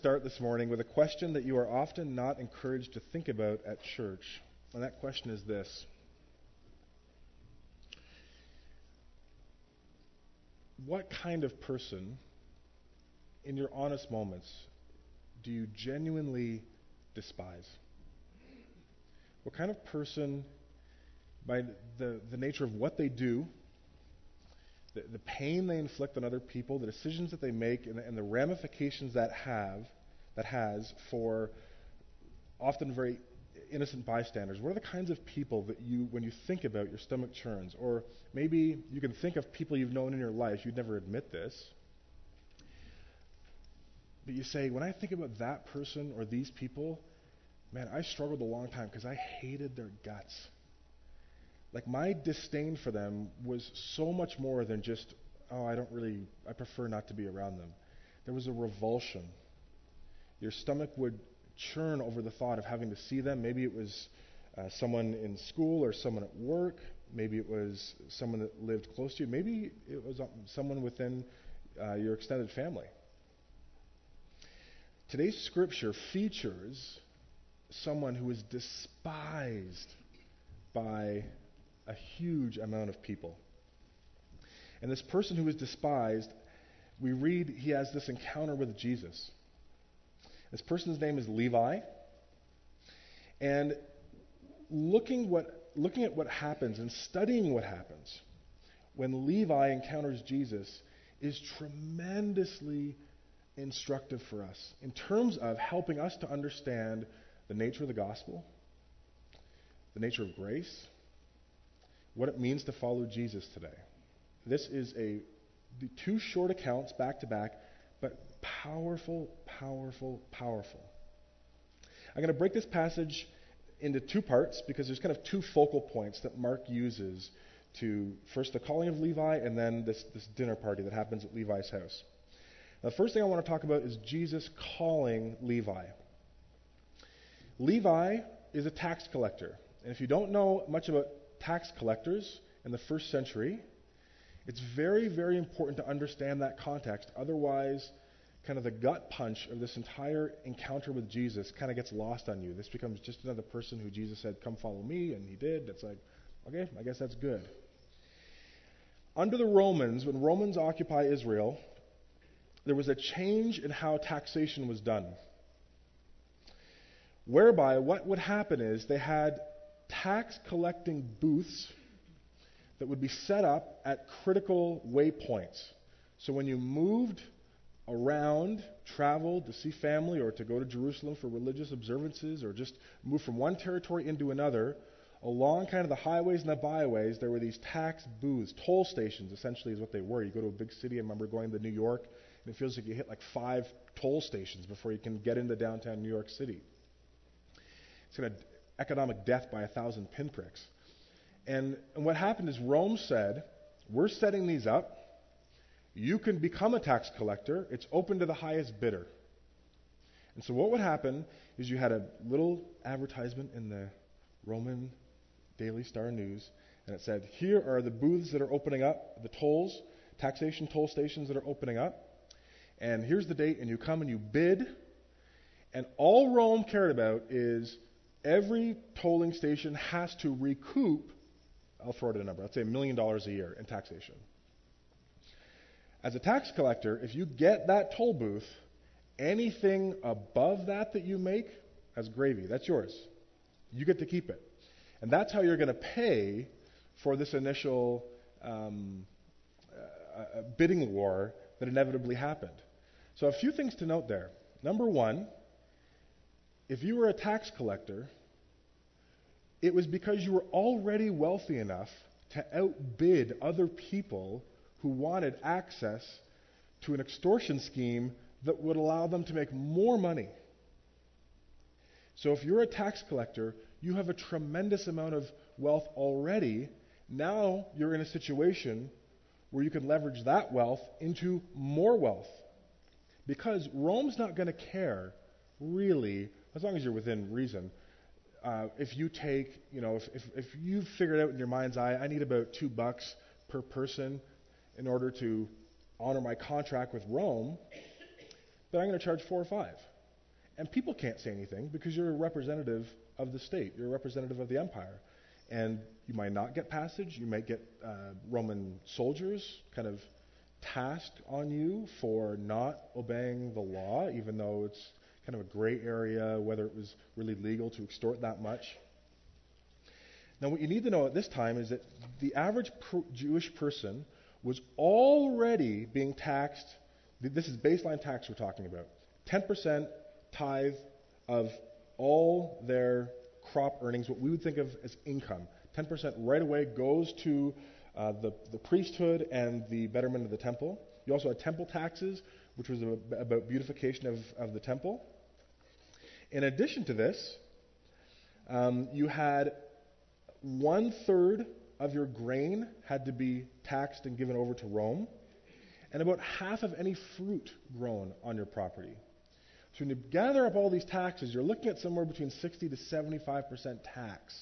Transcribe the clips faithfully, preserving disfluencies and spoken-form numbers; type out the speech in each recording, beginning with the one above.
Start this morning with a question that you are often not encouraged to think about at church. And that question is this. What kind of person, in your honest moments, do you genuinely despise? What kind of person, by the, the nature of what they do, The, the pain they inflict on other people, the decisions that they make, and, and the ramifications that have, that has for often very innocent bystanders. What are the kinds of people that you, when you think about, your stomach churns? Or maybe you can think of people you've known in your life, you'd never admit this, but you say, when I think about that person or these people, man, I struggled a long time because I hated their guts. Like, my disdain for them was so much more than just, oh, I don't really, I prefer not to be around them. There was a revulsion. Your stomach would churn over the thought of having to see them. Maybe it was uh, someone in school or someone at work. Maybe it was someone that lived close to you. Maybe it was someone within uh, your extended family. Today's scripture features someone who is despised by a huge amount of people. And this person who is despised, we read he has this encounter with Jesus. This person's name is Levi. And looking what looking at what happens and studying what happens when Levi encounters Jesus is tremendously instructive for us in terms of helping us to understand the nature of the gospel, the nature of grace, what it means to follow Jesus today. This is a the two short accounts back to back, but powerful, powerful, powerful. I'm going to break this passage into two parts because there's kind of two focal points that Mark uses to, first the calling of Levi and then this, this dinner party that happens at Levi's house. Now, the first thing I want to talk about is Jesus calling Levi. Levi is a tax collector. And if you don't know much about tax collectors in the first century, it's very, very important to understand that context. Otherwise, kind of the gut punch of this entire encounter with Jesus kind of gets lost on you. This becomes just another person who Jesus said, come follow me, and he did. It's like, okay, I guess that's good. Under the Romans, when Romans occupy Israel, there was a change in how taxation was done, whereby what would happen is they had tax collecting booths that would be set up at critical waypoints. So when you moved around, traveled to see family or to go to Jerusalem for religious observances or just move from one territory into another, along kind of the highways and the byways, there were these tax booths, toll stations essentially is what they were. You go to a big city, I remember going to New York, and it feels like you hit like five toll stations before you can get into downtown New York City. It's going to economic death by a thousand pinpricks. And, and what happened is Rome said, we're setting these up. You can become a tax collector. It's open to the highest bidder. And so what would happen is you had a little advertisement in the Roman Daily Star News, and it said, here are the booths that are opening up, the tolls, taxation toll stations that are opening up. And here's the date, and you come and you bid. And all Rome cared about is every tolling station has to recoup, I'll throw out a number, let's say a million dollars a year in taxation. As a tax collector, if you get that toll booth, anything above that that you make as gravy, that's yours. You get to keep it. And that's how you're going to pay for this initial um, uh, bidding war that inevitably happened. So a few things to note there. Number one, if you were a tax collector, it was because you were already wealthy enough to outbid other people who wanted access to an extortion scheme that would allow them to make more money. So if you're a tax collector, you have a tremendous amount of wealth already. Now you're in a situation where you can leverage that wealth into more wealth, because Rome's not going to care, really, as long as you're within reason. Uh, if you take, you know, if, if if you've figured out in your mind's eye, I need about two bucks per person in order to honor my contract with Rome, but I'm going to charge four or five. And people can't say anything because you're a representative of the state. You're a representative of the empire. And you might not get passage. You might get uh, Roman soldiers kind of tasked on you for not obeying the law, even though it's kind of a gray area whether it was really legal to extort that much. Now, what you need to know at this time is that the average per- Jewish person was already being taxed. This is baseline tax we're talking about. ten percent tithe of all their crop earnings, what we would think of as income. ten percent right away goes to uh, the, the priesthood and the betterment of the temple. You also had temple taxes, which was about beautification of, of the temple. In addition to this, um, you had one-third of your grain had to be taxed and given over to Rome, and about half of any fruit grown on your property. So when you gather up all these taxes, you're looking at somewhere between sixty to seventy-five percent tax.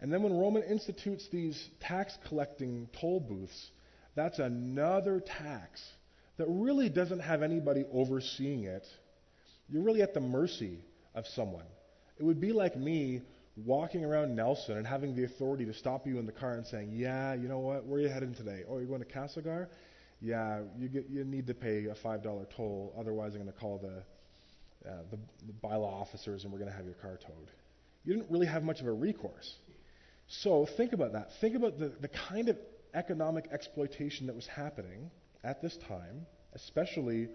And then when Rome institutes these tax-collecting toll booths, that's another tax that really doesn't have anybody overseeing it. You're really at the mercy of someone. It would be like me walking around Nelson and having the authority to stop you in the car and saying, yeah, you know what, where are you headed today? Oh, you're going to Castlegar? Yeah, you get, you need to pay a five dollar toll, otherwise I'm going to call the, uh, the the bylaw officers and we're going to have your car towed. You didn't really have much of a recourse. So think about that. Think about the, the kind of economic exploitation that was happening at this time, especially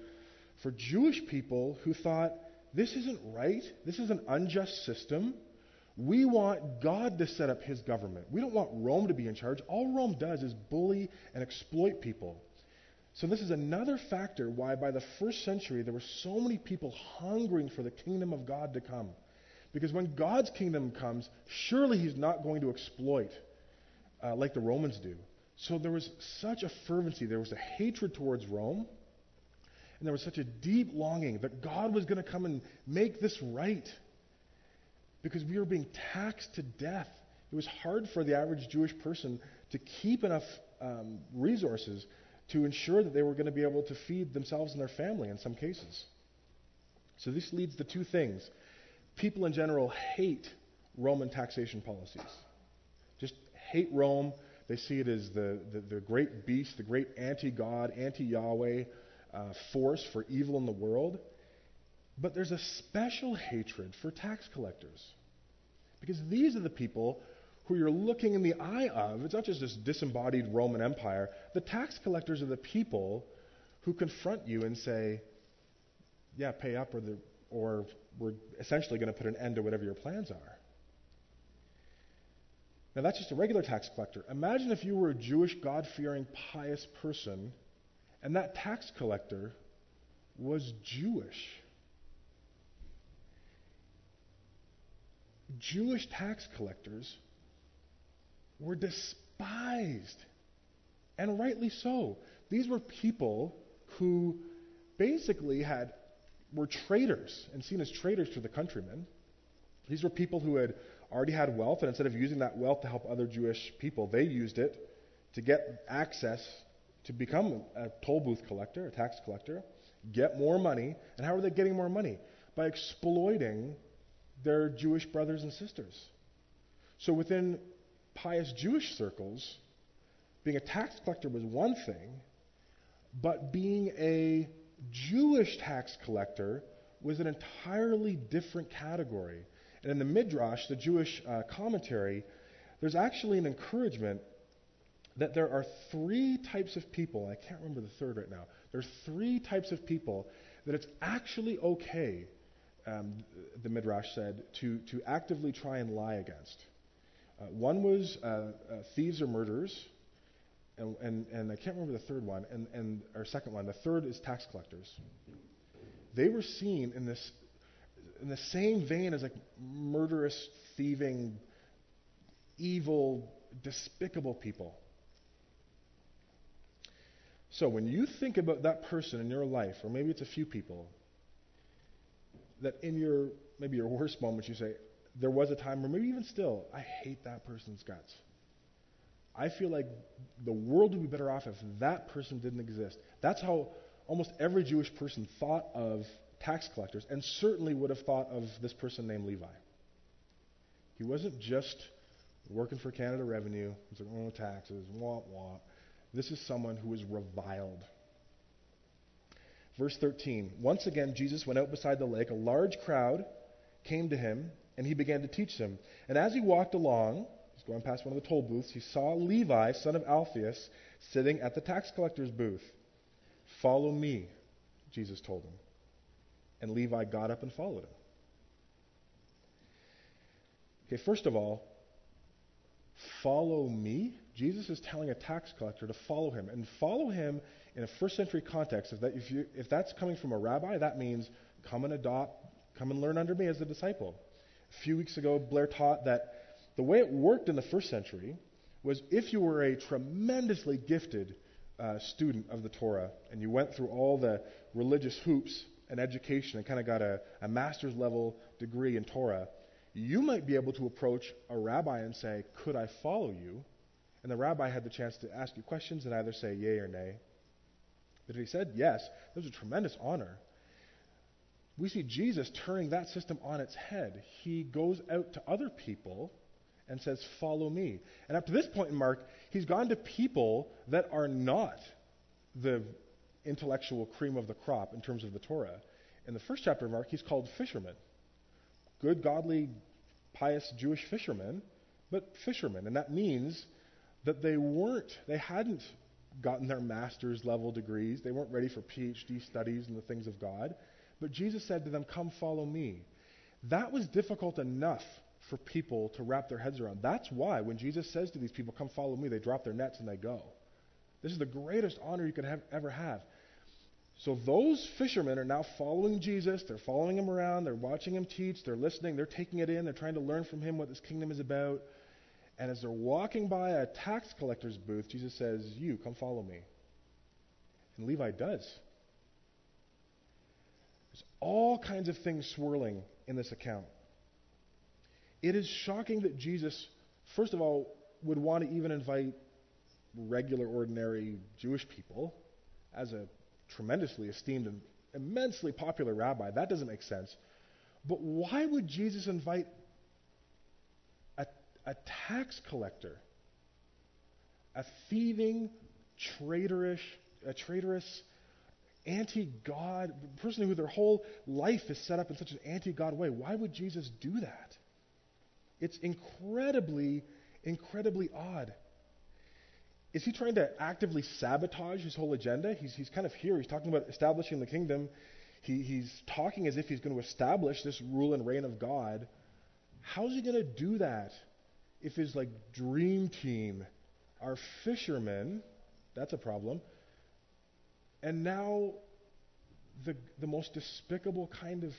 for Jewish people who thought, this isn't right, this is an unjust system. We want God to set up his government. We don't want Rome to be in charge. All Rome does is bully and exploit people. So this is another factor why by the first century there were so many people hungering for the kingdom of God to come. Because when God's kingdom comes, surely he's not going to exploit uh, like the Romans do. So there was such a fervency, there was a hatred towards Rome, and there was such a deep longing that God was going to come and make this right. Because we were being taxed to death. It was hard for the average Jewish person to keep enough um, resources to ensure that they were going to be able to feed themselves and their family in some cases. So this leads to two things. People in general hate Roman taxation policies. Just hate Rome. They see it as the, the, the great beast, the great anti-God, anti-Yahweh uh, force for evil in the world. But there's a special hatred for tax collectors. Because these are the people who you're looking in the eye of. It's not just this disembodied Roman Empire. The tax collectors are the people who confront you and say, yeah, pay up or, the, or we're essentially going to put an end to whatever your plans are. Now that's just a regular tax collector. Imagine if you were a Jewish, God-fearing, pious person and that tax collector was Jewish. Jewish tax collectors were despised, and rightly so. These were people who basically had were traitors and seen as traitors to the countrymen. These were people who had already had wealth, and instead of using that wealth to help other Jewish people, they used it to get access to become a toll booth collector, a tax collector, get more money. And how are they getting more money? By exploiting their Jewish brothers and sisters. So within pious Jewish circles, being a tax collector was one thing, but being a Jewish tax collector was an entirely different category. And in the Midrash, the Jewish uh, commentary, there's actually an encouragement that there are three types of people, and I can't remember the third right now, there are three types of people that it's actually okay, um, the Midrash said, to, to actively try and lie against. Uh, one was uh, uh, thieves or murderers, and, and, and I can't remember the third one, and, and or second one. The third is tax collectors. They were seen in this in the same vein as like murderous, thieving, evil, despicable people. So when you think about that person in your life, or maybe it's a few people, that in your maybe your worst moments you say, there was a time, or maybe even still, I hate that person's guts. I feel like the world would be better off if that person didn't exist. That's how almost every Jewish person thought of tax collectors and certainly would have thought of this person named Levi. He wasn't just working for Canada Revenue. He's like, oh, taxes, wah, wah. This is someone who is reviled. Verse thirteen, once again Jesus went out beside the lake. A large crowd came to him, and he began to teach them. And as he walked along, he's going past one of the toll booths, he saw Levi, son of Alphaeus, sitting at the tax collector's booth. Follow me, Jesus told him. And Levi got up and followed him. Okay, first of all, follow me? Jesus is telling a tax collector to follow him. And follow him in a first century context, if, that, if, you, if that's coming from a rabbi, that means come and adopt, come and learn under me as a disciple. A few weeks ago, Blair taught that the way it worked in the first century was if you were a tremendously gifted uh, student of the Torah and you went through all the religious hoops and education and kind of got a, a master's level degree in Torah, you might be able to approach a rabbi and say, could I follow you? And the rabbi had the chance to ask you questions and either say yay or nay. But if he said yes, that was a tremendous honor. We see Jesus turning that system on its head. He goes out to other people and says, follow me. And up to this point in Mark, he's gone to people that are not the intellectual cream of the crop in terms of the Torah. In the first chapter of Mark, he's called fishermen. Good, godly, pious Jewish fishermen, but fishermen. And that means that they weren't, they hadn't gotten their master's level degrees. They weren't ready for P H D studies in the things of God. But Jesus said to them, come follow me. That was difficult enough for people to wrap their heads around. That's why when Jesus says to these people, come follow me, they drop their nets and they go. This is the greatest honor you could have, ever have. So those fishermen are now following Jesus. They're following him around. They're watching him teach. They're listening. They're taking it in. They're trying to learn from him what this kingdom is about. And as they're walking by a tax collector's booth, Jesus says, you, come follow me. And Levi does. There's all kinds of things swirling in this account. It is shocking that Jesus, first of all, would want to even invite regular, ordinary Jewish people as a tremendously esteemed and immensely popular rabbi. That doesn't make sense. But why would Jesus invite a, a tax collector, a thieving, traitorish, a traitorous, anti-God, person who their whole life is set up in such an anti-God way? Why would Jesus do that? It's incredibly, incredibly odd. Is he trying to actively sabotage his whole agenda? He's, he's kind of here. He's talking about establishing the kingdom. He, he's talking as if he's going to establish this rule and reign of God. How's he going to do that if his like dream team are fishermen? That's a problem. And now the, the most despicable kind of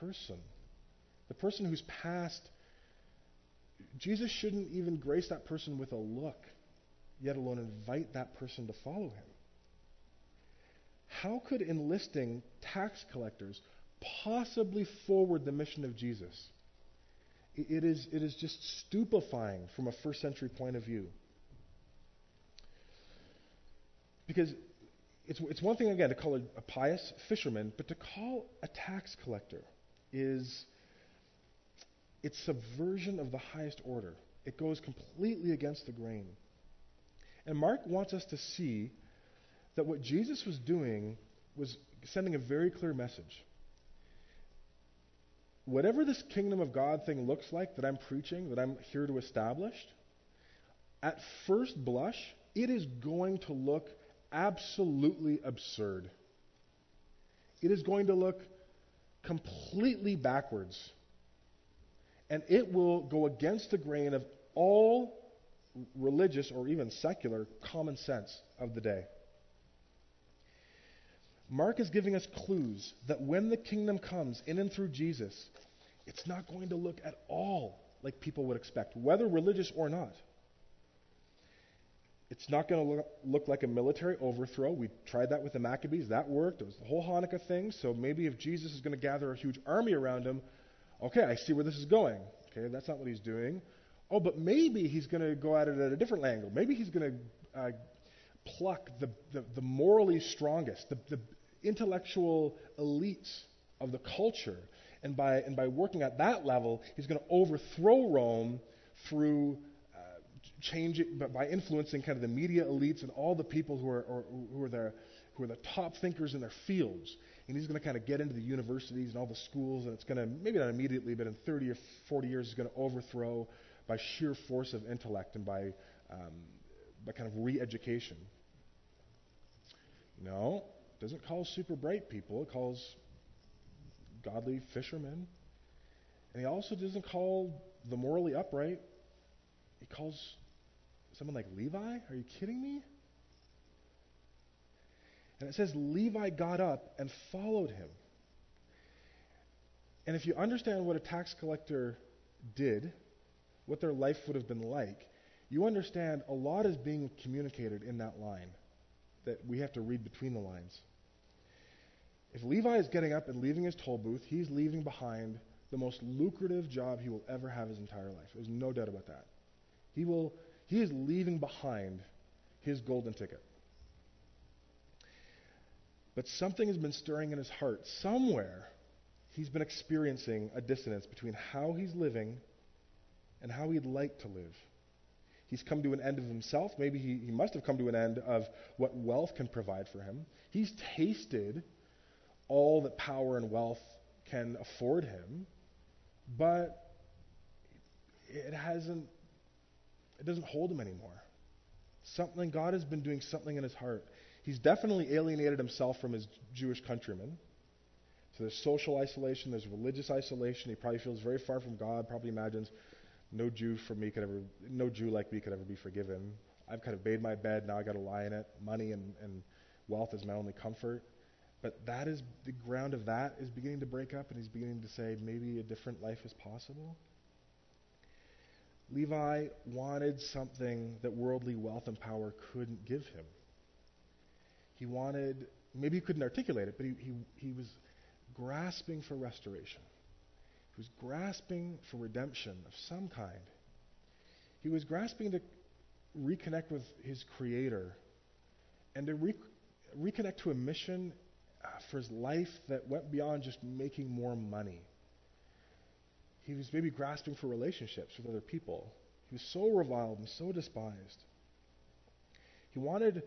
person, the person who's passed, Jesus shouldn't even grace that person with a look, yet alone invite that person to follow him. How could enlisting tax collectors possibly forward the mission of Jesus? It is, it is just stupefying from a first century point of view. Because it's, it's one thing, again, to call a, a pious fisherman, but to call a tax collector is, it's subversion of the highest order. It goes completely against the grain. And Mark wants us to see that what Jesus was doing was sending a very clear message. Whatever this kingdom of God thing looks like that I'm preaching, that I'm here to establish, at first blush, it is going to look absolutely absurd. It is going to look completely backwards. And it will go against the grain of all religious or even secular common sense of the day. Mark is giving us clues that when the kingdom comes in and through Jesus, it's not going to look at all like people would expect, whether religious or not. It's not going to look, look like a military overthrow. We tried that with the Maccabees. That worked. It was the whole Hanukkah thing. So maybe if Jesus is going to gather a huge army around him, okay, I see where this is going. Okay, that's not what he's doing. Oh, but maybe he's going to go at it at a different angle. Maybe he's going to uh, pluck the, the, the morally strongest, the, the intellectual elites of the culture, and by and by working at that level, he's going to overthrow Rome through uh, changing, but by influencing kind of the media elites and all the people who are or, who are the who are the top thinkers in their fields. And he's going to kind of get into the universities and all the schools, and it's going to, maybe not immediately, but in thirty or forty years, he's going to overthrow by sheer force of intellect and by um, by kind of re-education. No, it doesn't call super bright people. It calls godly fishermen. And he also doesn't call the morally upright. He calls someone like Levi? Are you kidding me? And it says Levi got up and followed him. And if you understand what a tax collector did, what their life would have been like, you understand a lot is being communicated in that line that we have to read between the lines. If Levi is getting up and leaving his toll booth, he's leaving behind the most lucrative job he will ever have his entire life. There's no doubt about that. He will. He is leaving behind his golden ticket. But something has been stirring in his heart. Somewhere he's been experiencing a dissonance between how he's living and how he'd like to live. He's come to an end of himself. Maybe he, he must have come to an end of what wealth can provide for him. He's tasted all that power and wealth can afford him, but it hasn't, it doesn't hold him anymore. Something, God has been doing something in his heart. He's definitely alienated himself from his Jewish countrymen. So there's social isolation, there's religious isolation. He probably feels very far from God, probably imagines, No Jew for me could ever, no Jew like me could ever be forgiven. I've kind of made my bed, now I got to lie in it. Money and, and wealth is my only comfort. But that is, the ground of that is beginning to break up, and he's beginning to say maybe a different life is possible. Levi wanted something that worldly wealth and power couldn't give him. He wanted, maybe he couldn't articulate it, but he he, he was grasping for restoration. He was grasping for redemption of some kind. He was grasping to reconnect with his Creator and to re- reconnect to a mission uh, for his life that went beyond just making more money. He was maybe grasping for relationships with other people. He was so reviled and so despised. He wanted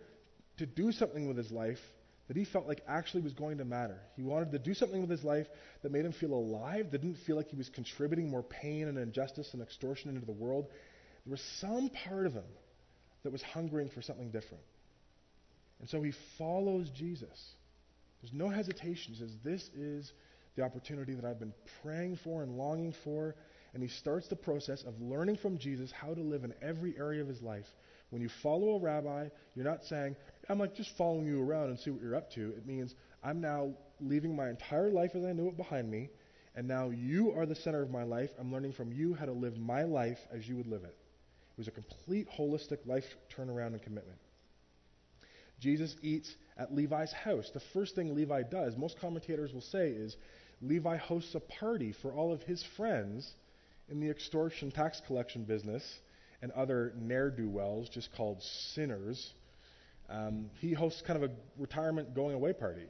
to do something with his life that he felt like actually was going to matter. He wanted to do something with his life that made him feel alive, that didn't feel like he was contributing more pain and injustice and extortion into the world. There was some part of him that was hungering for something different. And so he follows Jesus. There's no hesitation. He says, this is the opportunity that I've been praying for and longing for. And he starts the process of learning from Jesus how to live in every area of his life. When you follow a rabbi, you're not saying, I'm like just following you around and see what you're up to. It means I'm now leaving my entire life as I knew it behind me, and now you are the center of my life. I'm learning from you how to live my life as you would live it. It was a complete holistic life turnaround and commitment. Jesus eats at Levi's house. The first thing Levi does, most commentators will say, is Levi hosts a party for all of his friends in the extortion tax collection business and other ne'er-do-wells, just called sinners. Um, he hosts kind of a retirement going-away party.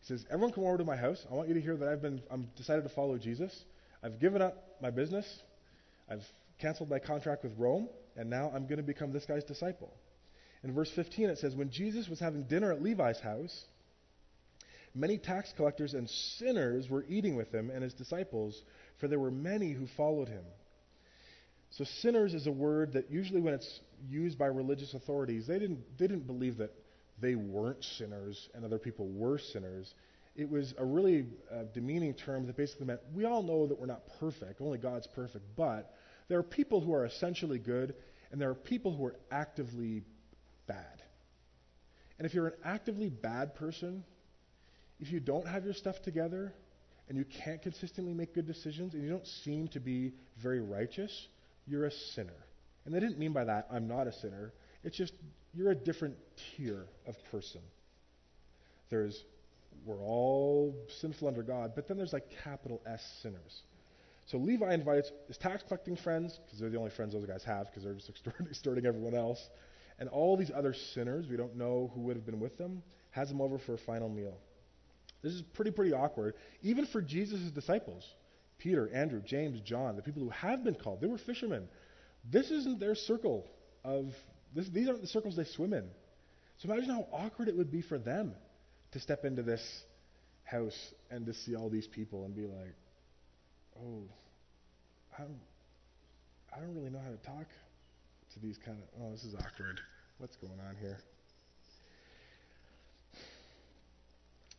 He says, everyone come over to my house. I want you to hear that I've been, I'm decided to follow Jesus. I've given up my business. I've canceled my contract with Rome, and now I'm going to become this guy's disciple. In verse fifteen, it says, when Jesus was having dinner at Levi's house, many tax collectors and sinners were eating with him and his disciples, for there were many who followed him. So sinners is a word that usually when it's used by religious authorities, they didn't they didn't believe that they weren't sinners and other people were sinners. It was a really uh, demeaning term that basically meant we all know that we're not perfect, only God's perfect, but there are people who are essentially good and there are people who are actively bad. And if you're an actively bad person, if you don't have your stuff together and you can't consistently make good decisions and you don't seem to be very righteous, you're a sinner. And they didn't mean by that, I'm not a sinner. It's just, you're a different tier of person. There's, we're all sinful under God, but then there's like capital S sinners. So Levi invites his tax collecting friends, because they're the only friends those guys have, because they're just extorting everyone else, and all these other sinners, we don't know who would have been with them, has them over for a final meal. This is pretty, pretty awkward, even for Jesus' disciples. Peter, Andrew, James, John, the people who have been called, they were fishermen. This isn't their circle of, this, these aren't the circles they swim in. So imagine how awkward it would be for them to step into this house and to see all these people and be like, oh, I don't, I don't really know how to talk to these kind of, oh, this is awkward. What's going on here?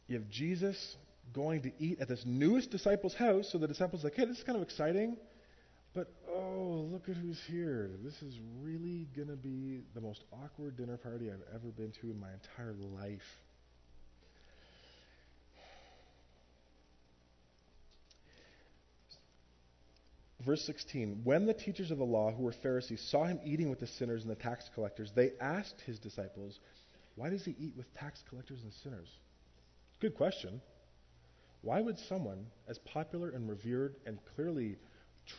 You have Jesus going to eat at this newest disciple's house, so the disciple's like, hey, this is kind of exciting, but oh, look at who's here. This is really going to be the most awkward dinner party I've ever been to in my entire life. Verse sixteen, when the teachers of the law, who were Pharisees, saw him eating with the sinners and the tax collectors, they asked his disciples, why does he eat with tax collectors and sinners? Good question. Why would someone as popular and revered and clearly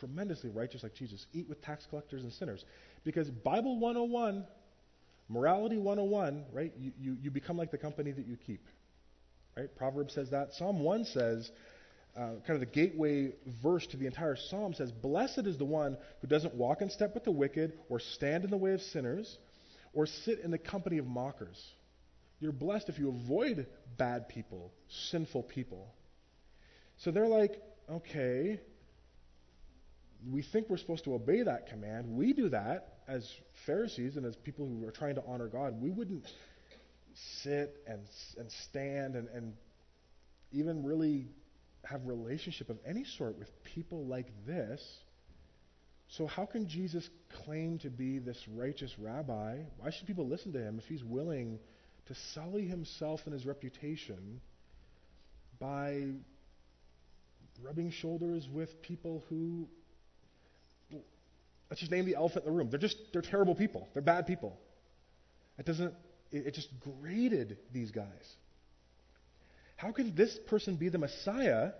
tremendously righteous like Jesus eat with tax collectors and sinners? Because Bible one oh one, morality one oh one, right? You, you, you become like the company that you keep, right? Proverbs says that. Psalm one says, uh, kind of the gateway verse to the entire psalm says, blessed is the one who doesn't walk in step with the wicked or stand in the way of sinners or sit in the company of mockers. You're blessed if you avoid bad people, sinful people. So they're like, okay, we think we're supposed to obey that command. We do that as Pharisees and as people who are trying to honor God. We wouldn't sit and and stand and, and even really have relationship of any sort with people like this. So how can Jesus claim to be this righteous rabbi? Why should people listen to him if he's willing to sully himself and his reputation by rubbing shoulders with people who, let's just name the elephant in the room. They're just, they're terrible people. They're bad people. It doesn't, it, it just grated these guys. How can this person be the Messiah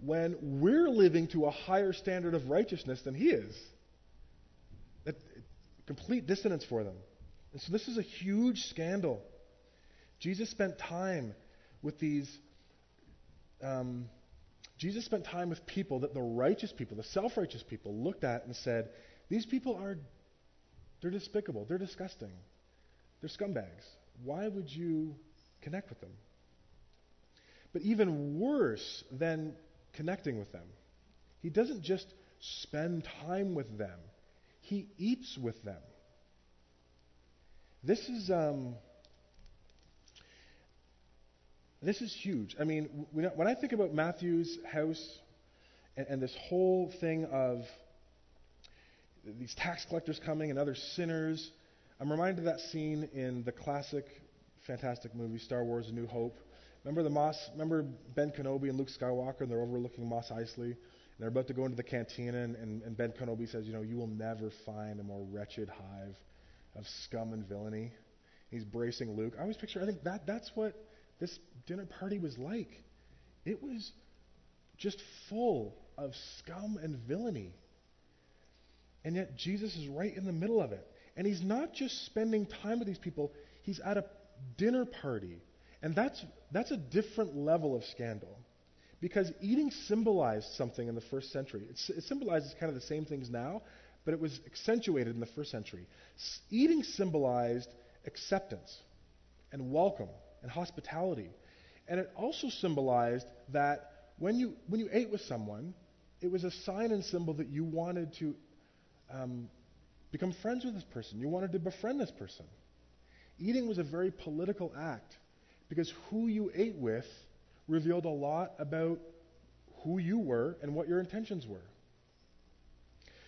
when we're living to a higher standard of righteousness than he is? That, complete dissonance for them. And so this is a huge scandal. Jesus spent time with these, um, Jesus spent time with people that the righteous people, the self-righteous people, looked at and said, these people are, they're despicable, they're disgusting, they're scumbags. Why would you connect with them? But even worse than connecting with them, he doesn't just spend time with them, he eats with them. This is um, this is huge. I mean, w- when I think about Matthew's house and, and this whole thing of these tax collectors coming and other sinners, I'm reminded of that scene in the classic, fantastic movie Star Wars: A New Hope. Remember the Mos? Remember Ben Kenobi and Luke Skywalker, and they're overlooking Mos Eisley, and they're about to go into the cantina, and, and, and Ben Kenobi says, "You know, you will never find a more wretched hive of scum and villainy." He's bracing Luke. I always picture, I think that that's what this dinner party was like. It was just full of scum and villainy. And yet Jesus is right in the middle of it. And he's not just spending time with these people, he's at a dinner party. And that's that's a different level of scandal. Because eating symbolized something in the first century. It, it symbolizes kind of the same things now, but it was accentuated in the first century. S- eating symbolized acceptance and welcome and hospitality. And it also symbolized that when you when you ate with someone, it was a sign and symbol that you wanted to um, become friends with this person. You wanted to befriend this person. Eating was a very political act because who you ate with revealed a lot about who you were and what your intentions were.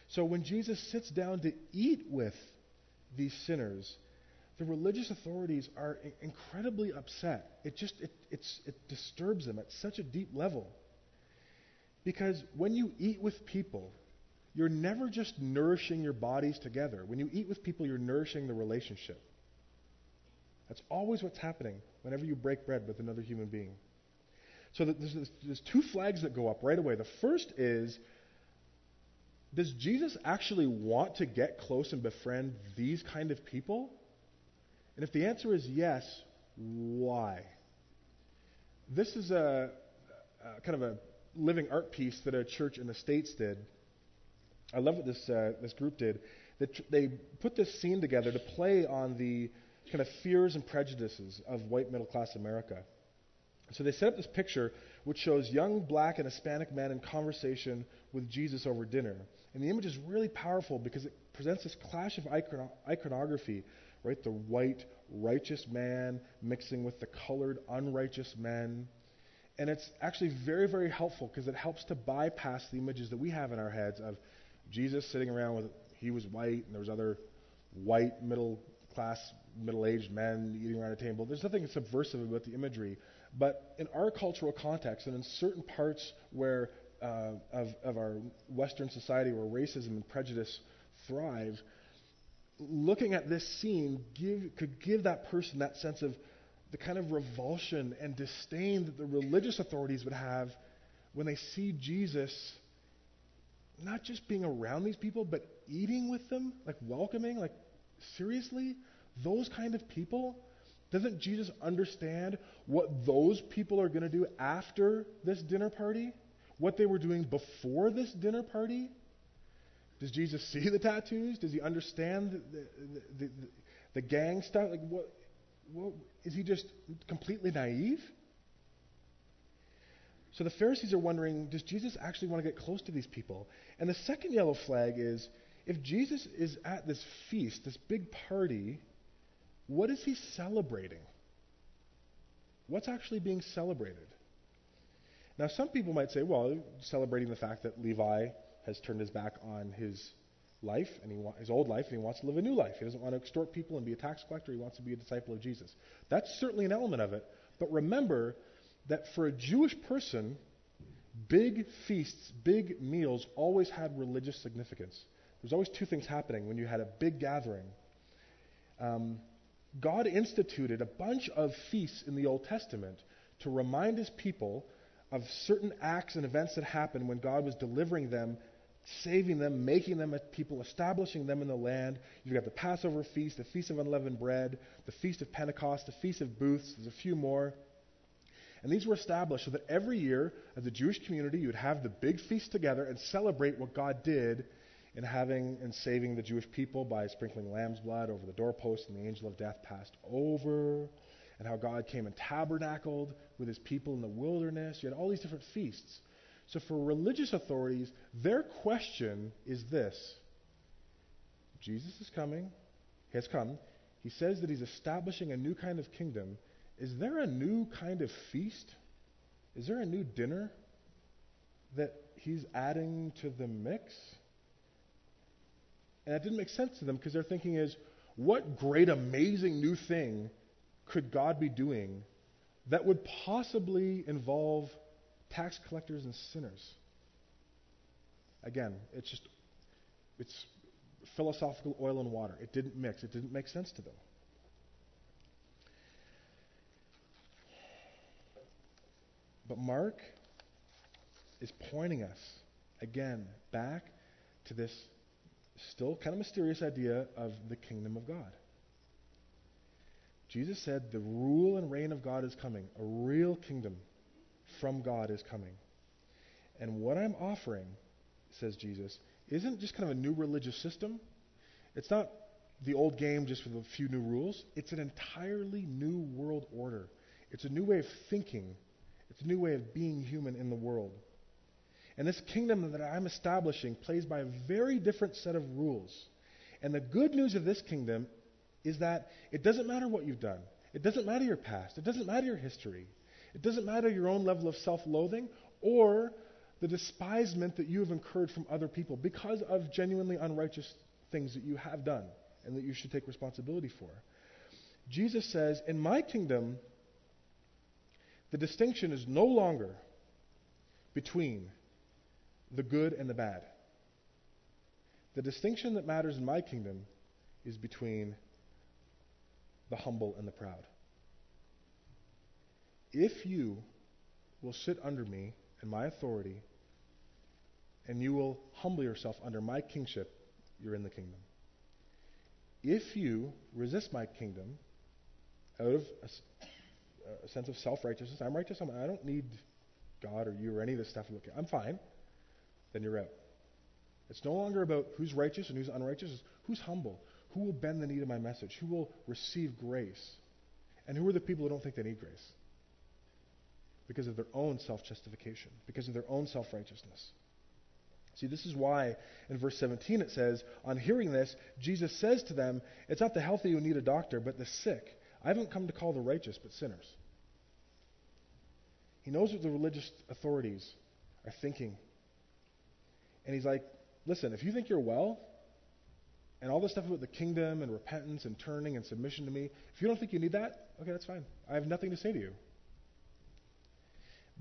So when Jesus sits down to eat with these sinners, the religious authorities are I- incredibly upset. It just, it, it's, it disturbs them at such a deep level. Because when you eat with people, you're never just nourishing your bodies together. When you eat with people, you're nourishing the relationship. That's always what's happening whenever you break bread with another human being. So that there's, there's two flags that go up right away. The first is does Jesus actually want to get close and befriend these kind of people? And if the answer is yes, why? This is a, a kind of a living art piece that a church in the States did. I love what this uh, this group did. They, tr- they put this scene together to play on the kind of fears and prejudices of white middle-class America. So they set up this picture which shows young black and Hispanic men in conversation with Jesus over dinner. And the image is really powerful because it presents this clash of icon- iconography, right? The white, righteous man mixing with the colored, unrighteous men. And it's actually very, very helpful because it helps to bypass the images that we have in our heads of Jesus sitting around with, he was white, and there was other white, middle-class, middle-aged men eating around a table. There's nothing subversive about the imagery. But in our cultural context, and in certain parts where uh, of, of our Western society where racism and prejudice thrive, looking at this scene give, could give that person that sense of the kind of revulsion and disdain that the religious authorities would have when they see Jesus not just being around these people, but eating with them, like welcoming, like seriously? Those kind of people? Doesn't Jesus understand what those people are going to do after this dinner party? What they were doing before this dinner party? Does Jesus see the tattoos? Does he understand the, the, the, the, the gang stuff? Like what, what, is he just completely naive? So the Pharisees are wondering, does Jesus actually want to get close to these people? And the second yellow flag is, if Jesus is at this feast, this big party, what is he celebrating? What's actually being celebrated? Now, some people might say, well, celebrating the fact that Levi has turned his back on his life, and he wa- his old life, and he wants to live a new life. He doesn't want to extort people and be a tax collector. He wants to be a disciple of Jesus. That's certainly an element of it. But remember that for a Jewish person, big feasts, big meals always had religious significance. There's always two things happening when you had a big gathering. Um, God instituted a bunch of feasts in the Old Testament to remind his people of certain acts and events that happened when God was delivering them, saving them, making them a people, establishing them in the land. You've got the Passover feast, the Feast of Unleavened Bread, the Feast of Pentecost, the Feast of Booths. There's a few more. And these were established so that every year, as a Jewish community, you'd have the big feast together and celebrate what God did in having and saving the Jewish people by sprinkling lamb's blood over the doorpost, and the angel of death passed over, and how God came and tabernacled with his people in the wilderness. You had all these different feasts. So for religious authorities, their question is this. Jesus is coming. He has come. He says that he's establishing a new kind of kingdom. Is there a new kind of feast? Is there a new dinner that he's adding to the mix? And that didn't make sense to them because their thinking is, what great, amazing new thing could God be doing that would possibly involve tax collectors and sinners? Again, it's just, it's philosophical oil and water. It didn't mix. It didn't make sense to them. But Mark is pointing us, again, back to this still kind of mysterious idea of the kingdom of God. Jesus said the rule and reign of God is coming. A real kingdom from God is coming. And what I'm offering, says Jesus, isn't just kind of a new religious system. It's not the old game just with a few new rules. It's an entirely new world order. It's a new way of thinking. It's a new way of being human in the world. And this kingdom that I'm establishing plays by a very different set of rules. And the good news of this kingdom is that it doesn't matter what you've done. It doesn't matter your past. It doesn't matter your history. It doesn't matter your own level of self-loathing or the despisement that you have incurred from other people because of genuinely unrighteous things that you have done and that you should take responsibility for. Jesus says, in my kingdom, the distinction is no longer between the good and the bad. The distinction that matters in my kingdom is between the humble and the proud. If you will sit under me and my authority and you will humble yourself under my kingship, you're in the kingdom. If you resist my kingdom out of a, a sense of self-righteousness, I'm righteous, I'm, I don't need God or you or any of this stuff, I'm fine, then you're out. It's no longer about who's righteous and who's unrighteous, it's who's humble, who will bend the knee to my message, who will receive grace, and who are the people who don't think they need grace because of their own self-justification, because of their own self-righteousness. See, this is why in verse seventeen it says, on hearing this, Jesus says to them, it's not the healthy who need a doctor, but the sick. I haven't come to call the righteous, but sinners. He knows what the religious authorities are thinking. And he's like, listen, if you think you're well, and all this stuff about the kingdom and repentance and turning and submission to me, if you don't think you need that, okay, that's fine. I have nothing to say to you.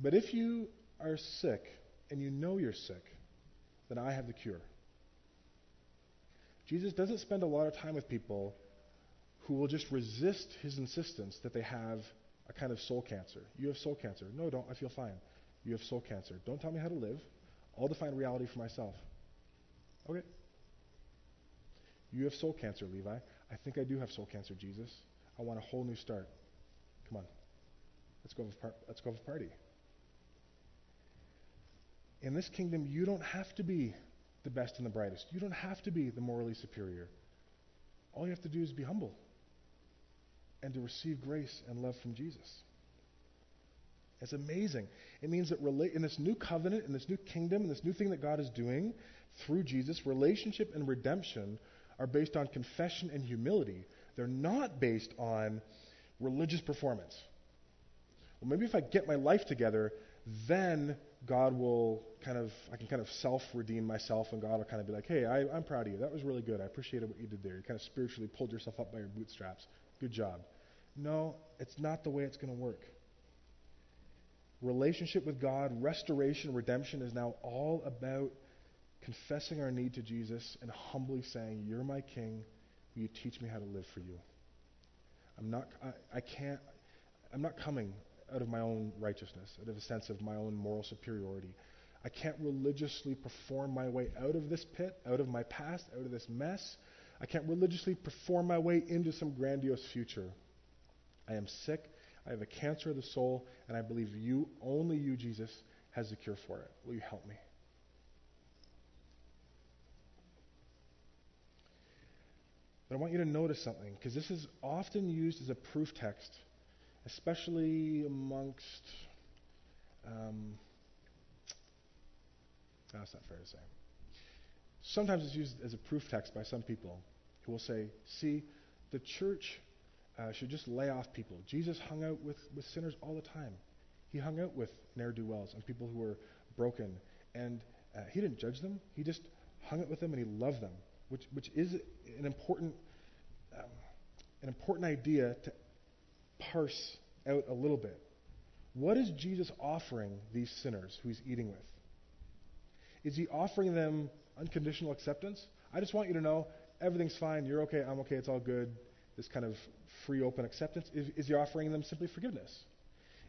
But if you are sick and you know you're sick, then I have the cure. Jesus doesn't spend a lot of time with people who will just resist his insistence that they have a kind of soul cancer. You have soul cancer. No, don't. I feel fine. You have soul cancer. Don't tell me how to live. I'll define reality for myself. Okay. You have soul cancer, Levi. I think I do have soul cancer, Jesus. I want a whole new start. Come on. Let's go have a, par- let's go have a party. In this kingdom, you don't have to be the best and the brightest. You don't have to be the morally superior. All you have to do is be humble and to receive grace and love from Jesus. It's amazing. It means that rela- in this new covenant, in this new kingdom, in this new thing that God is doing through Jesus, relationship and redemption are based on confession and humility. They're not based on religious performance. Well, maybe if I get my life together, then God will kind of, I can kind of self-redeem myself, and God will kind of be like, hey, I, I'm proud of you. That was really good. I appreciated what you did there. You kind of spiritually pulled yourself up by your bootstraps. Good job. No, it's not the way it's going to work. Relationship with God, restoration, redemption is now all about confessing our need to Jesus and humbly saying, you're my king. Will you teach me how to live for you? I'm not, I, I can't, I'm not coming out of my own righteousness, out of a sense of my own moral superiority. I can't religiously perform my way out of this pit, out of my past, out of this mess. I can't religiously perform my way into some grandiose future. I am sick, I have a cancer of the soul, and I believe you, only you, Jesus, has the cure for it. Will you help me? But I want you to notice something, because this is often used as a proof text, especially amongst, um, no, that's not fair to say. Sometimes it's used as a proof text by some people who will say, see, the church uh, should just lay off people. Jesus hung out with, with sinners all the time. He hung out with ne'er-do-wells and people who were broken, and uh, he didn't judge them. He just hung out with them and he loved them, which which is an important um, an important idea to parse out a little bit. What is Jesus offering these sinners who he's eating with? Is he offering them unconditional acceptance? I just want you to know everything's fine, you're okay, I'm okay, it's all good, this kind of free, open acceptance. Is, is he offering them simply forgiveness?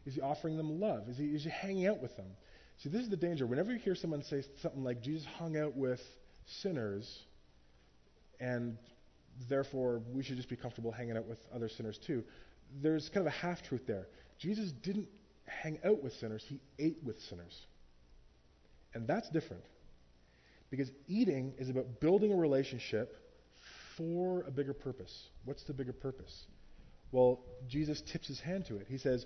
Is he offering them love? Is he, is he hanging out with them? See, this is the danger. Whenever you hear someone say something like, Jesus hung out with sinners, and therefore we should just be comfortable hanging out with other sinners too, there's kind of a half-truth there. Jesus didn't hang out with sinners, he ate with sinners. And that's different. Because eating is about building a relationship for a bigger purpose. What's the bigger purpose? Well, Jesus tips his hand to it. He says,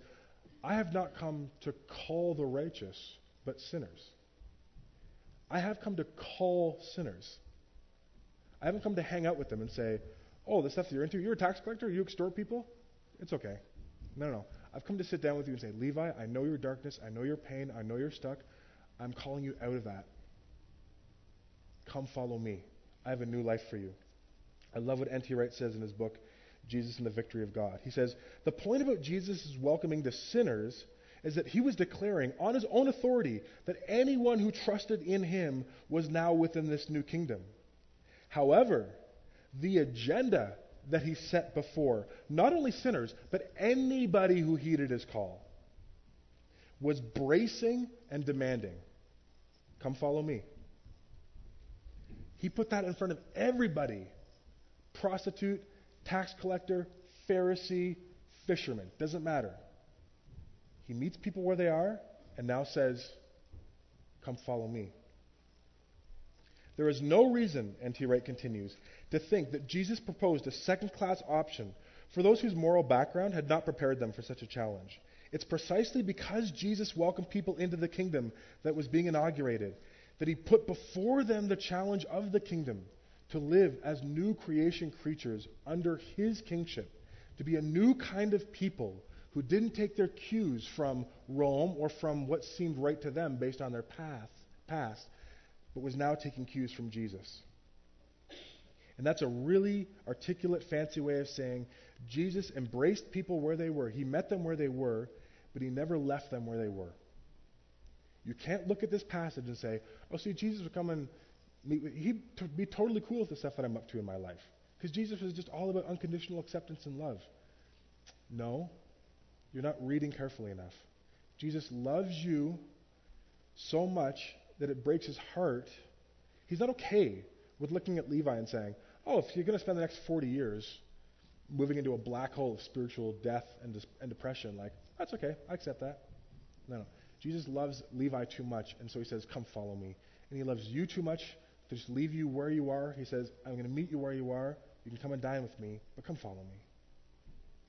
I have not come to call the righteous, but sinners. I have come to call sinners. I haven't come to hang out with them and say, oh, the stuff that you're into, you're a tax collector, you extort people? It's okay. No, no, no. I've come to sit down with you and say, Levi, I know your darkness. I know your pain. I know you're stuck. I'm calling you out of that. Come follow me. I have a new life for you. I love what N T Wright says in his book, Jesus and the Victory of God. He says, the point about Jesus' welcoming to sinners is that he was declaring on his own authority that anyone who trusted in him was now within this new kingdom. However, the agenda that he set before, not only sinners, but anybody who heeded his call, was bracing and demanding. Come follow me. He put that in front of everybody. Prostitute, tax collector, Pharisee, fisherman. Doesn't matter. He meets people where they are and now says, come follow me. There is no reason, N T Wright continues, to think that Jesus proposed a second-class option for those whose moral background had not prepared them for such a challenge. It's precisely because Jesus welcomed people into the kingdom that was being inaugurated, that he put before them the challenge of the kingdom to live as new creation creatures under his kingship, to be a new kind of people who didn't take their cues from Rome or from what seemed right to them based on their path, past, but was now taking cues from Jesus. And that's a really articulate, fancy way of saying Jesus embraced people where they were. He met them where they were, but he never left them where they were. You can't look at this passage and say, oh, see, Jesus would come and meet with, he'd be totally cool with the stuff that I'm up to in my life. Because Jesus was just all about unconditional acceptance and love. No, you're not reading carefully enough. Jesus loves you so much that it breaks his heart. He's not okay with looking at Levi and saying, oh, if you're going to spend the next forty years moving into a black hole of spiritual death and, dis- and depression, like, that's okay, I accept that. No, no. Jesus loves Levi too much, and so he says, come follow me. And he loves you too much to just leave you where you are. He says, I'm going to meet you where you are. You can come and dine with me, but come follow me.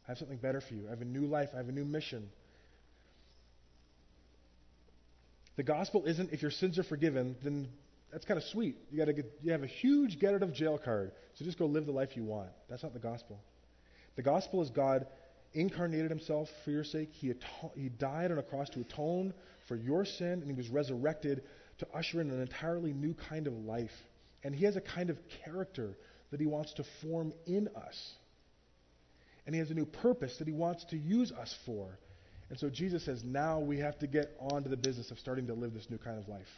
I have something better for you. I have a new life. I have a new mission. The gospel isn't, if your sins are forgiven, then that's kind of sweet. You got to get, you have a huge get-out-of-jail card, so just go live the life you want. That's not the gospel. The gospel is God incarnated himself for your sake. He, ato- he died on a cross to atone for your sin, and he was resurrected to usher in an entirely new kind of life. And he has a kind of character that he wants to form in us. And he has a new purpose that he wants to use us for. And so Jesus says, now we have to get on to the business of starting to live this new kind of life.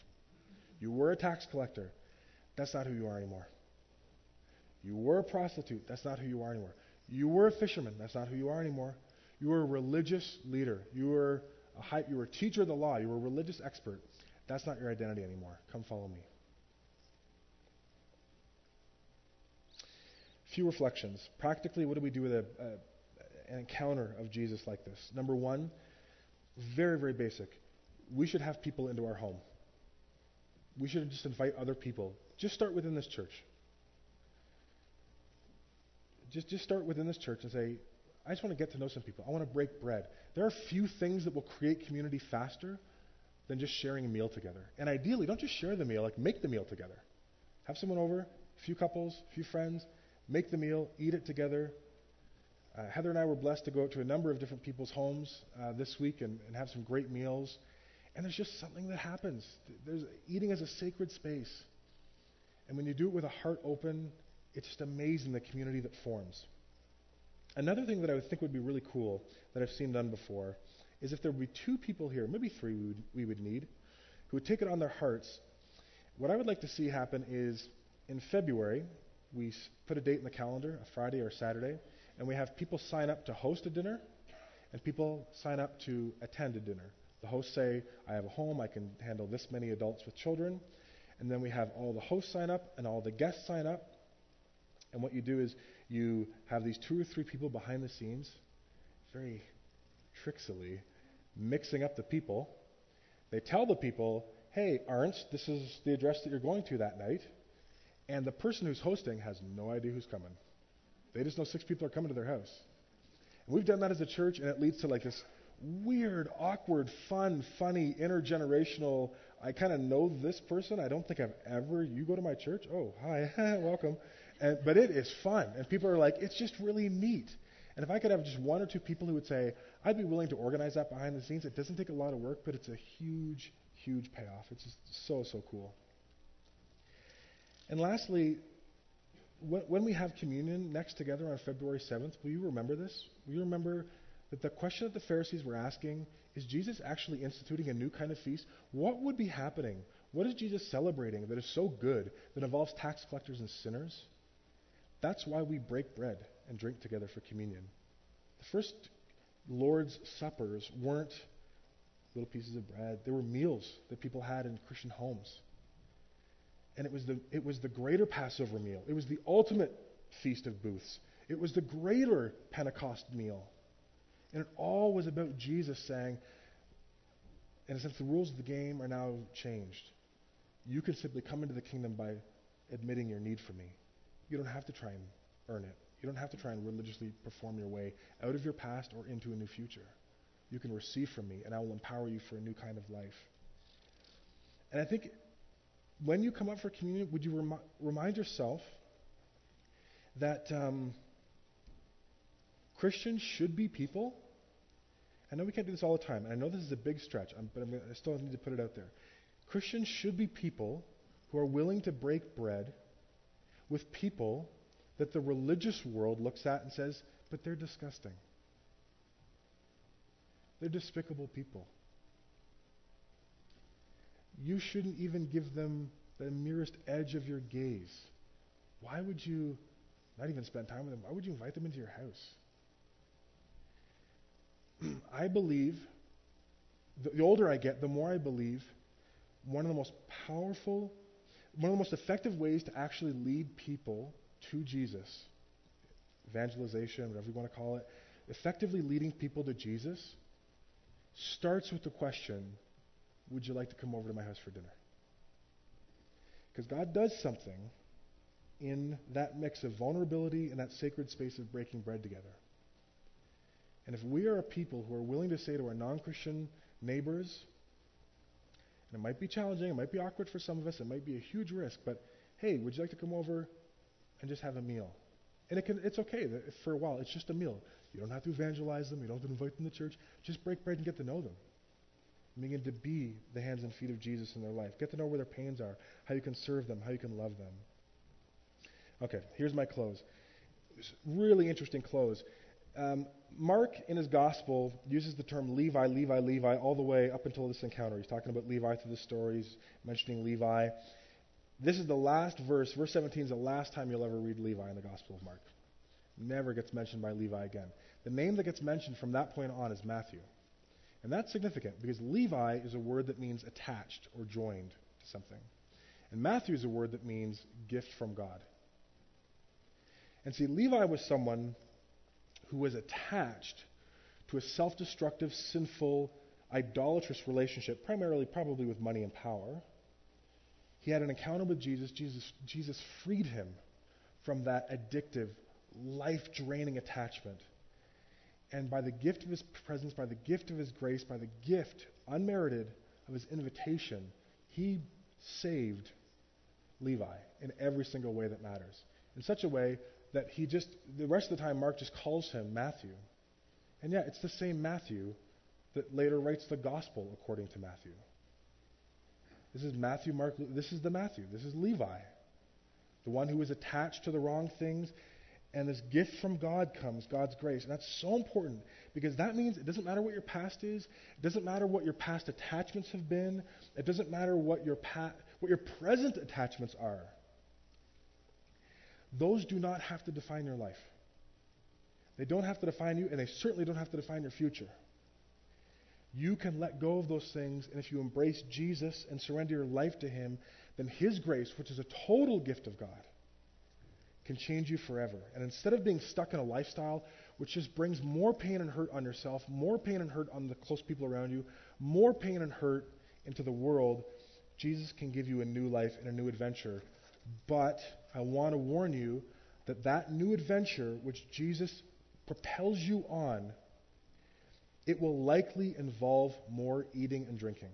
You were a tax collector. That's not who you are anymore. You were a prostitute. That's not who you are anymore. You were a fisherman. That's not who you are anymore. You were a religious leader. You were a high, you were a teacher of the law. You were a religious expert. That's not your identity anymore. Come follow me. Few reflections. Practically, what do we do with a, a, an encounter of Jesus like this? Number one, very, very basic. We should have people into our home. We should just invite other people. Just start within this church. Just, just start within this church and say, I just want to get to know some people. I want to break bread. There are few things that will create community faster than just sharing a meal together. And ideally, don't just share the meal, like make the meal together. Have someone over, a few couples, a few friends, make the meal, eat it together. Uh, Heather and I were blessed to go out to a number of different people's homes uh, this week and, and have some great meals. And there's just something that happens. There's eating as a sacred space. And when you do it with a heart open, it's just amazing the community that forms. Another thing that I would think would be really cool that I've seen done before is if there would be two people here, maybe three we would, we would need, who would take it on their hearts. What I would like to see happen is in February, we put a date in the calendar, a Friday or Saturday, and we have people sign up to host a dinner and people sign up to attend a dinner. The hosts say, I have a home, I can handle this many adults with children. And then we have all the hosts sign up and all the guests sign up. And what you do is you have these two or three people behind the scenes, very tricksily, mixing up the people. They tell the people, hey, Ernst, this is the address that you're going to that night. And the person who's hosting has no idea who's coming. They just know six people are coming to their house. And we've done that as a church, and it leads to like this weird, awkward, fun, funny, intergenerational, I kind of know this person. I don't think I've ever, you go to my church? Oh, hi, welcome. And, but it is fun. And people are like, it's just really neat. And if I could have just one or two people who would say, I'd be willing to organize that behind the scenes. It doesn't take a lot of work, but it's a huge, huge payoff. It's just so, so cool. And lastly, when, when we have communion next together on February seventh, will you remember this? Will you remember that the question that the Pharisees were asking, is Jesus actually instituting a new kind of feast? What would be happening? What is Jesus celebrating that is so good that involves tax collectors and sinners? That's why we break bread and drink together for communion. The first Lord's Suppers weren't little pieces of bread. They were meals that people had in Christian homes. And it was the it was the greater Passover meal. It was the ultimate Feast of Booths. It was the greater Pentecost meal. And it all was about Jesus saying, in a sense, the rules of the game are now changed. You can simply come into the kingdom by admitting your need for me. You don't have to try and earn it. You don't have to try and religiously perform your way out of your past or into a new future. You can receive from me, and I will empower you for a new kind of life. And I think when you come up for communion, would you remi- remind yourself that um, Christians should be people? I know we can't do this all the time, and I know this is a big stretch, I'm, but I'm gonna, I still need to put it out there. Christians should be people who are willing to break bread with people that the religious world looks at and says, but they're disgusting. They're despicable people. You shouldn't even give them the merest edge of your gaze. Why would you not even spend time with them? Why would you invite them into your house? I believe, the, the older I get, the more I believe one of the most powerful, one of the most effective ways to actually lead people to Jesus, evangelization, whatever you want to call it, effectively leading people to Jesus starts with the question, would you like to come over to my house for dinner? Because God does something in that mix of vulnerability and that sacred space of breaking bread together. And if we are a people who are willing to say to our non-Christian neighbors, and it might be challenging, it might be awkward for some of us, it might be a huge risk, but hey, would you like to come over and just have a meal? And it can, it's okay for a while. It's just a meal. You don't have to evangelize them. You don't have to invite them to church. Just break bread and get to know them. And begin to be the hands and feet of Jesus in their life. Get to know where their pains are, how you can serve them, how you can love them. Okay, here's my close. Really interesting close. Um, Mark, in his gospel, uses the term Levi, Levi, Levi all the way up until this encounter. He's talking about Levi through the stories, mentioning Levi. This is the last verse. Verse seventeen is the last time you'll ever read Levi in the Gospel of Mark. Never gets mentioned by Levi again. The name that gets mentioned from that point on is Matthew. And that's significant because Levi is a word that means attached or joined to something. And Matthew is a word that means gift from God. And see, Levi was someone who was attached to a self-destructive, sinful, idolatrous relationship, primarily probably with money and power. He had an encounter with Jesus. Jesus. Jesus freed him from that addictive, life-draining attachment. And by the gift of his presence, by the gift of his grace, by the gift, unmerited, of his invitation, he saved Levi in every single way that matters. In such a way that he just, the rest of the time, Mark just calls him Matthew. And yeah, it's the same Matthew that later writes the gospel according to Matthew. This is Matthew, Mark, this is the Matthew. This is Levi, the one who is attached to the wrong things. And this gift from God comes, God's grace. And that's so important because that means it doesn't matter what your past is. It doesn't matter what your past attachments have been. It doesn't matter what your pa- what your present attachments are. Those do not have to define your life. They don't have to define you, and they certainly don't have to define your future. You can let go of those things, and if you embrace Jesus and surrender your life to him, then his grace, which is a total gift of God, can change you forever. And instead of being stuck in a lifestyle which just brings more pain and hurt on yourself, more pain and hurt on the close people around you, more pain and hurt into the world, Jesus can give you a new life and a new adventure. But I want to warn you that that new adventure which Jesus propels you on, it will likely involve more eating and drinking.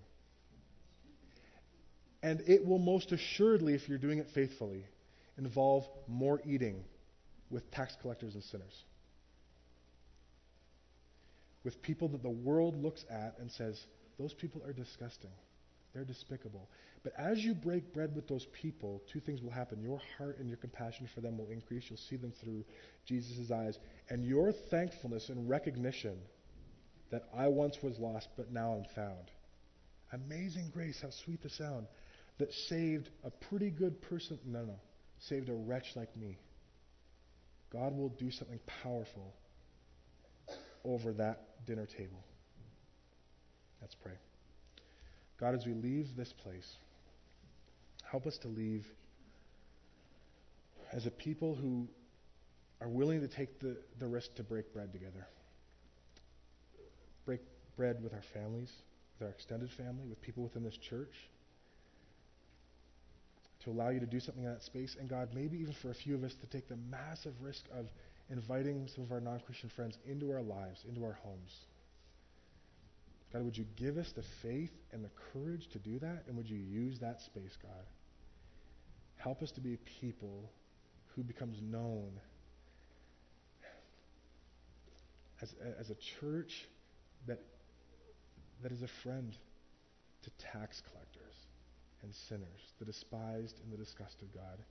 And it will most assuredly, if you're doing it faithfully, involve more eating with tax collectors and sinners. With people that the world looks at and says, those people are disgusting. They're despicable. But as you break bread with those people, two things will happen. Your heart and your compassion for them will increase. You'll see them through Jesus' eyes. And your thankfulness and recognition that I once was lost, but now I'm found. Amazing grace, how sweet the sound, that saved a pretty good person, no, no, saved a wretch like me. God will do something powerful over that dinner table. Let's pray. God, as we leave this place, Help us to leave as a people who are willing to take the, the risk to break bread together. Break bread with our families, with our extended family, with people within this church, to allow you to do something in that space. And God, maybe even for a few of us to take the massive risk of inviting some of our non-Christian friends into our lives, into our homes. God, would you give us the faith and the courage to do that? And would you use that space, God? Help us to be a people who becomes known as, as a church that, that is a friend to tax collectors and sinners, the despised and the disgusted, God.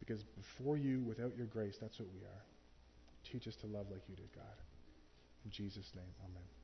Because before you, without your grace, that's what we are. Teach us to love like you did, God. In Jesus' name, amen.